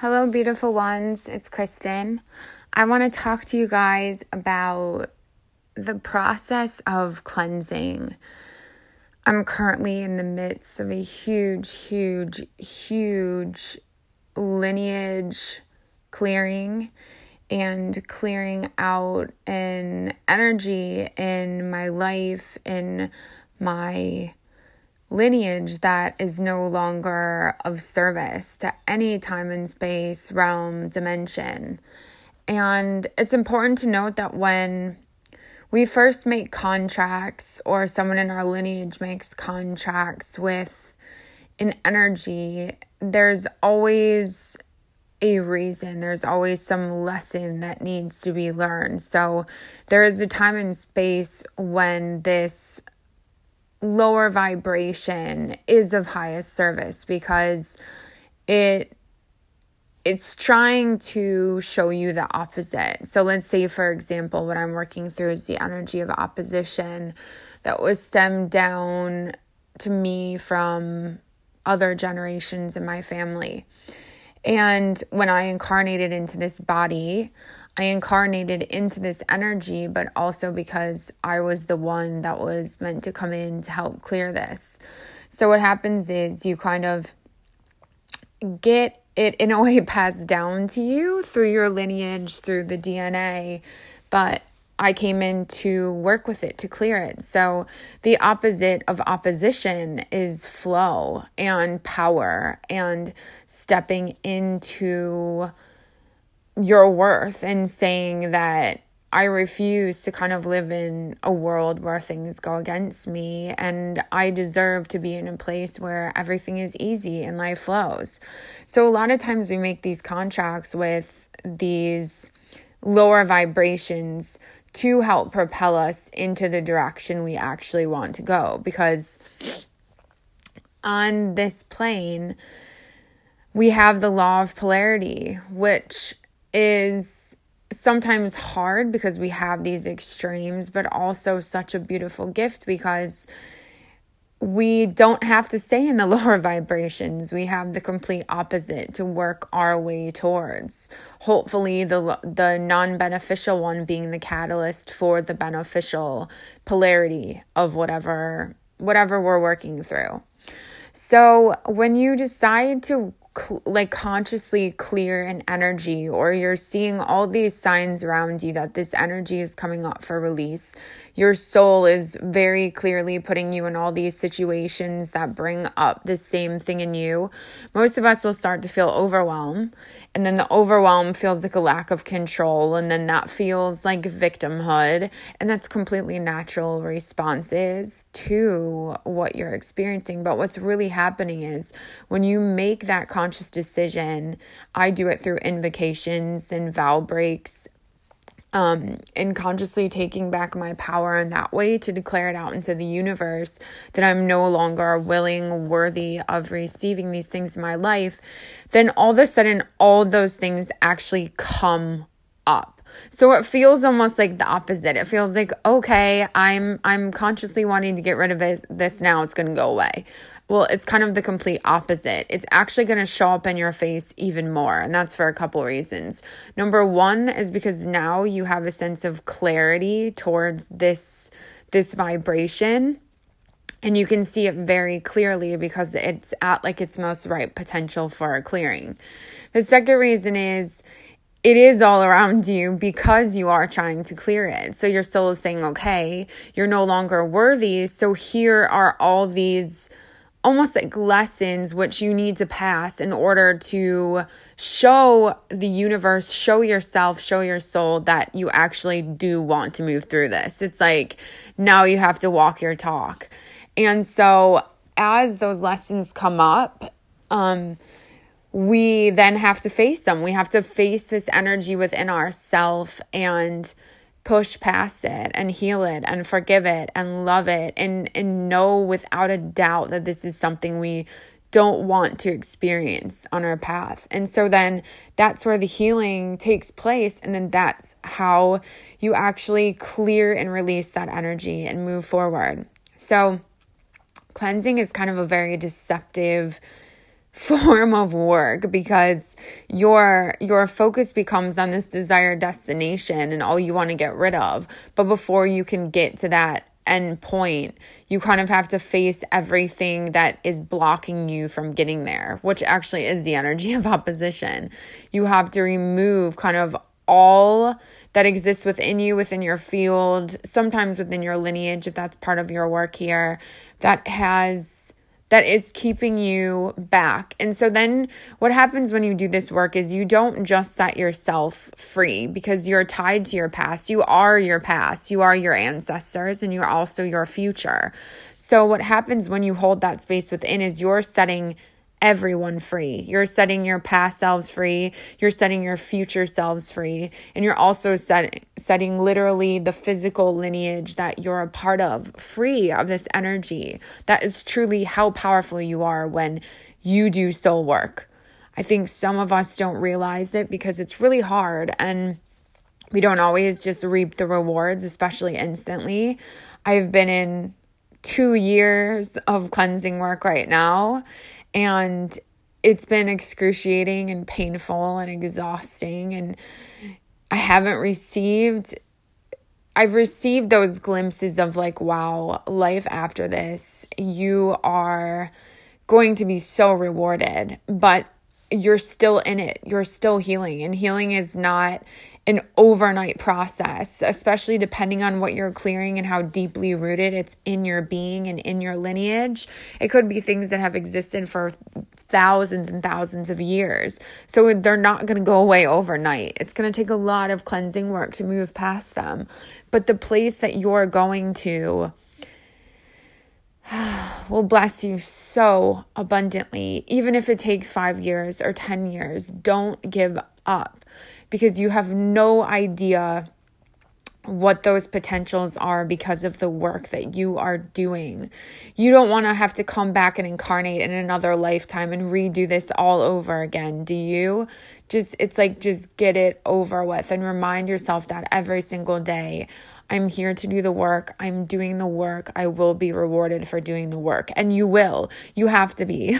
Hello, beautiful ones. It's Kristen. I want to talk to you guys about the process of cleansing. I'm currently in the midst of a huge lineage clearing and clearing out an energy in my life, in my lineage that is no longer of service to any time and space, realm, dimension. And it's important to note that when we first make contracts or someone in our lineage makes contracts with an energy, there's always a reason. There's always some lesson that needs to be learned. So there is a time and space when this lower vibration is of highest service because it's trying to show you the opposite. So let's say, for example, what I'm working through is the energy of opposition that was stemmed down to me from other generations in my family. And when I incarnated into this body, I incarnated into this energy, but also because I was the one that was meant to come in to help clear this. So what happens is you kind of get it in a way passed down to you through your lineage, through the DNA, but I came in to work with it, to clear it. So the opposite of opposition is flow and power and stepping into your worth and saying that I refuse to kind of live in a world where things go against me, and I deserve to be in a place where everything is easy and life flows. So a lot of times we make these contracts with these lower vibrations to help propel us into the direction we actually want to go, because on this plane, we have the law of polarity, which is sometimes hard because we have these extremes, but also such a beautiful gift because we don't have to stay in the lower vibrations. We have the complete opposite to work our way towards. Hopefully the non-beneficial one being the catalyst for the beneficial polarity of whatever we're working through. So when you decide to consciously clear an energy, or you're seeing all these signs around you that this energy is coming up for release, your soul is very clearly putting you in all these situations that bring up the same thing in you. Most of us will start to feel overwhelm, and then the overwhelm feels like a lack of control, and then that feels like victimhood, and that's completely natural responses to what you're experiencing. But what's really happening is when you make that conscious decision, I do it through invocations and vow breaks, and consciously taking back my power in that way to declare it out into the universe that I'm no longer willing, worthy of receiving these things in my life, then all of a sudden, all those things actually come up. So it feels almost like the opposite. It feels like, okay, I'm consciously wanting to get rid of this now. It's going to go away. Well, it's kind of the complete opposite. It's actually going to show up in your face even more. And that's for a couple reasons. Number one is because now you have a sense of clarity towards this vibration. And you can see it very clearly because it's at like its most ripe potential for a clearing. The second reason is it is all around you because you are trying to clear it. So your soul is saying, okay, you're no longer worthy. So here are all these almost like lessons which you need to pass in order to show the universe, show yourself, show your soul that you actually do want to move through this. It's like now you have to walk your talk. And so as those lessons come up, we then have to face them. We have to face this energy within ourselves and push past it and heal it and forgive it and love it and know without a doubt that this is something we don't want to experience on our path. And so then that's where the healing takes place. And then that's how you actually clear and release that energy and move forward. So cleansing is kind of a very deceptive form of work, because your focus becomes on this desired destination and all you want to get rid of. But before you can get to that end point, you kind of have to face everything that is blocking you from getting there, which actually is the energy of opposition. You have to remove kind of all that exists within you, within your field, sometimes within your lineage, if that's part of your work here, that is keeping you back. And so then what happens when you do this work is you don't just set yourself free, because you're tied to your past. You are your past. You are your ancestors, and you're also your future. So what happens when you hold that space within is you're setting everyone free. You're setting your past selves free. You're setting your future selves free. And you're also setting literally the physical lineage that you're a part of free of this energy. That is truly how powerful you are when you do soul work. I think some of us don't realize it because it's really hard and we don't always just reap the rewards, especially instantly. I've been in 2 years of cleansing work right now, and it's been excruciating and painful and exhausting. And I've received those glimpses of like, wow, life after this, you are going to be so rewarded, but you're still in it. You're still healing. And healing is not an overnight process, especially depending on what you're clearing and how deeply rooted it's in your being and in your lineage. It could be things that have existed for thousands and thousands of years. So they're not going to go away overnight. It's going to take a lot of cleansing work to move past them. But the place that you're going to will bless you so abundantly. Even if it takes 5 years or 10 years, don't give up, because you have no idea what those potentials are because of the work that you are doing. You don't want to have to come back and incarnate in another lifetime and redo this all over again, do you? Just get it over with and remind yourself that every single day. I'm here to do the work. I'm doing the work. I will be rewarded for doing the work. And you will. You have to be.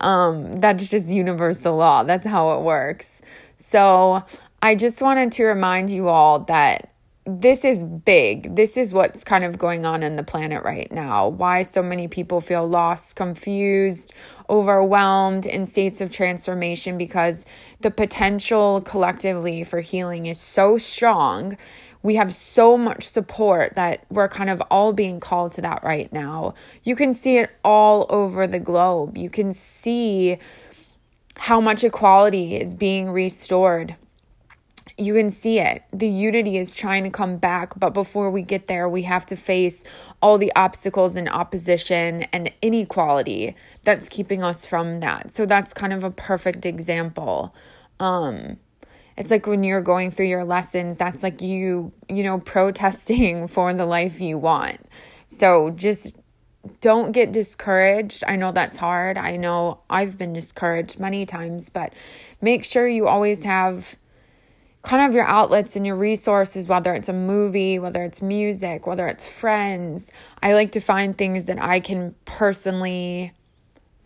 That's just universal law. That's how it works. So I just wanted to remind you all that this is big. This is what's kind of going on in the planet right now. Why so many people feel lost, confused, overwhelmed, in states of transformation, because the potential collectively for healing is so strong. We have so much support that we're kind of all being called to that right now. You can see it all over the globe. You can see how much equality is being restored. You can see it. The unity is trying to come back, but before we get there, we have to face all the obstacles and opposition and inequality that's keeping us from that. So that's kind of a perfect example. It's like when you're going through your lessons, that's like you protesting for the life you want. So just don't get discouraged. I know that's hard. I know I've been discouraged many times, but make sure you always have kind of your outlets and your resources, whether it's a movie, whether it's music, whether it's friends. I like to find things that I can personally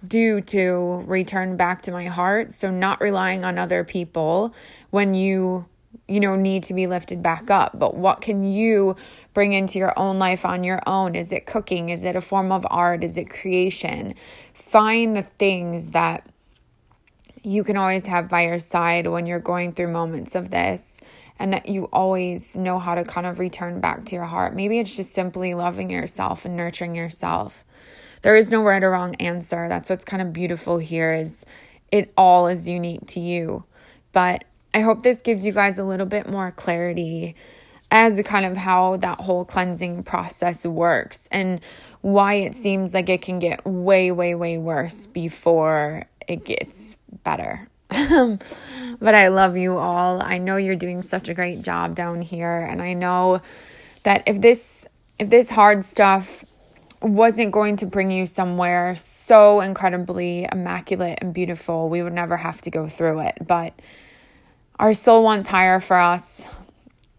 do to return back to my heart. So not relying on other people when you need to be lifted back up. But what can you bring into your own life on your own? Is it cooking? Is it a form of art? Is it creation? Find the things that you can always have by your side when you're going through moments of this, and that you always know how to kind of return back to your heart. Maybe it's just simply loving yourself and nurturing yourself. There is no right or wrong answer. That's what's kind of beautiful here, is it all is unique to you. But I hope this gives you guys a little bit more clarity as to kind of how that whole cleansing process works and why it seems like it can get way, way, way worse before it gets better. But I love you all. I know you're doing such a great job down here. And I know that if this hard stuff wasn't going to bring you somewhere so incredibly immaculate and beautiful, we would never have to go through it. But our soul wants higher for us.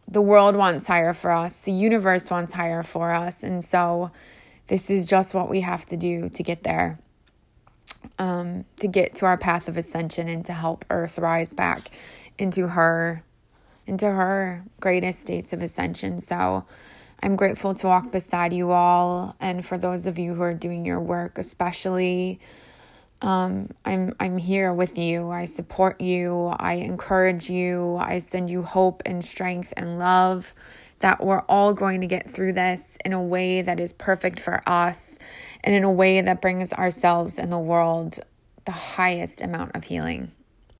The world wants higher for us. The universe wants higher for us. And so this is just what we have to do to get there. to get to our path of ascension and to help Earth rise back into her greatest states of ascension. So I'm grateful to walk beside you all, and for those of you who are doing your work especially, I'm here with you. I support you. I encourage you. I send you hope and strength and love that we're all going to get through this in a way that is perfect for us and in a way that brings ourselves and the world the highest amount of healing.